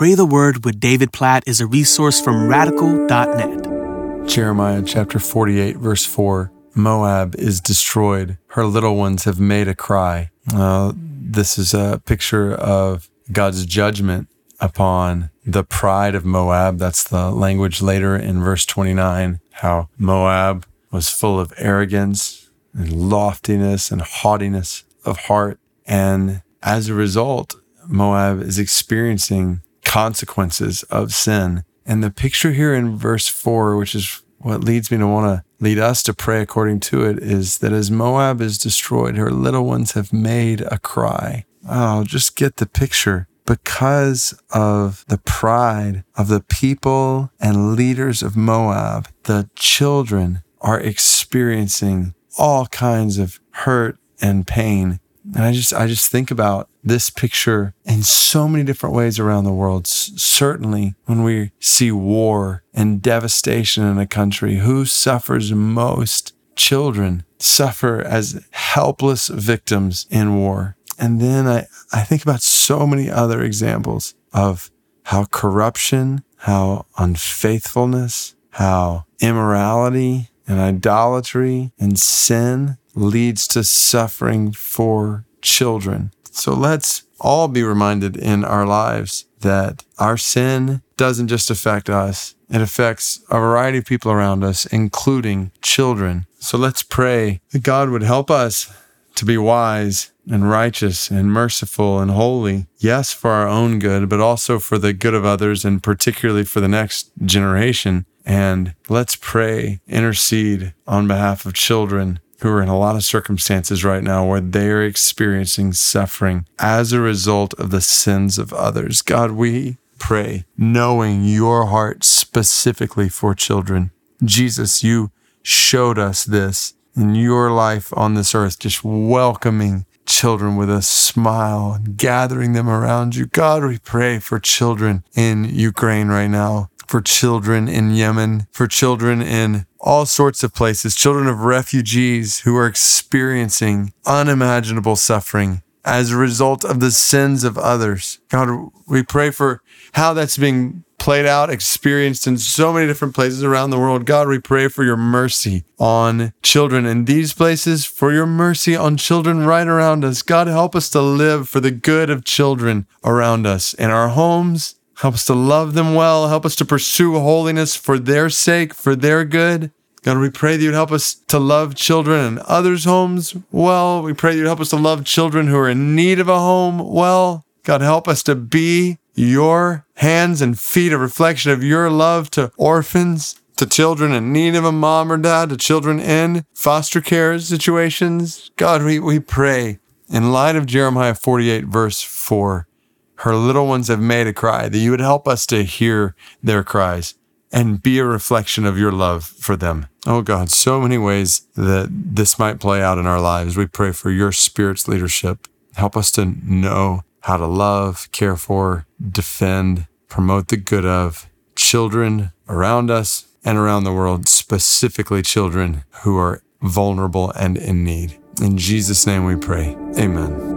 Pray the Word with David Platt is a resource from Radical.net. Jeremiah chapter 48, verse 4. Moab is destroyed. Her little ones have made a cry. This is a picture of God's judgment upon the pride of Moab. That's the language later in verse 29, how Moab was full of arrogance and loftiness and haughtiness of heart. And as a result, Moab is experiencing consequences of sin. And the picture here in verse 4, which is what leads me to want to lead us to pray according to it, is that as Moab is destroyed, her little ones have made a cry. Oh, just get the picture. Because of the pride of the people and leaders of Moab, the children are experiencing all kinds of hurt and pain. And I just think about this picture in so many different ways around the world. Certainly when we see war and devastation in a country, who suffers most? Children suffer as helpless victims in war. And then I think about so many other examples of how corruption, how unfaithfulness, how immorality and idolatry and sin leads to suffering for children. So let's all be reminded in our lives that our sin doesn't just affect us. It affects a variety of people around us, including children. So let's pray that God would help us to be wise and righteous and merciful and holy. Yes, for our own good, but also for the good of others and particularly for the next generation. And let's pray, intercede on behalf of children who are in a lot of circumstances right now where they're experiencing suffering as a result of the sins of others. God, we pray, knowing your heart specifically for children. Jesus, you showed us this in your life on this earth, just welcoming children with a smile, gathering them around you. God, we pray for children in Ukraine right now, for children in Yemen, for children in all sorts of places, children of refugees who are experiencing unimaginable suffering as a result of the sins of others. God, we pray for how that's being played out, experienced in so many different places around the world. God, we pray for your mercy on children in these places, for your mercy on children right around us. God, help us to live for the good of children around us in our homes. Help us to love them well. Help us to pursue holiness for their sake, for their good. God, we pray that you'd help us to love children in others' homes well. We pray that you'd help us to love children who are in need of a home well. God, help us to be your hands and feet, a reflection of your love to orphans, to children in need of a mom or dad, to children in foster care situations. God, we pray in light of Jeremiah 48, verse 4, her little ones have made a cry, that you would help us to hear their cries and be a reflection of your love for them. Oh God, so many ways that this might play out in our lives. We pray for your Spirit's leadership. Help us to know how to love, care for, defend, promote the good of children around us and around the world, specifically children who are vulnerable and in need. In Jesus' name we pray. Amen.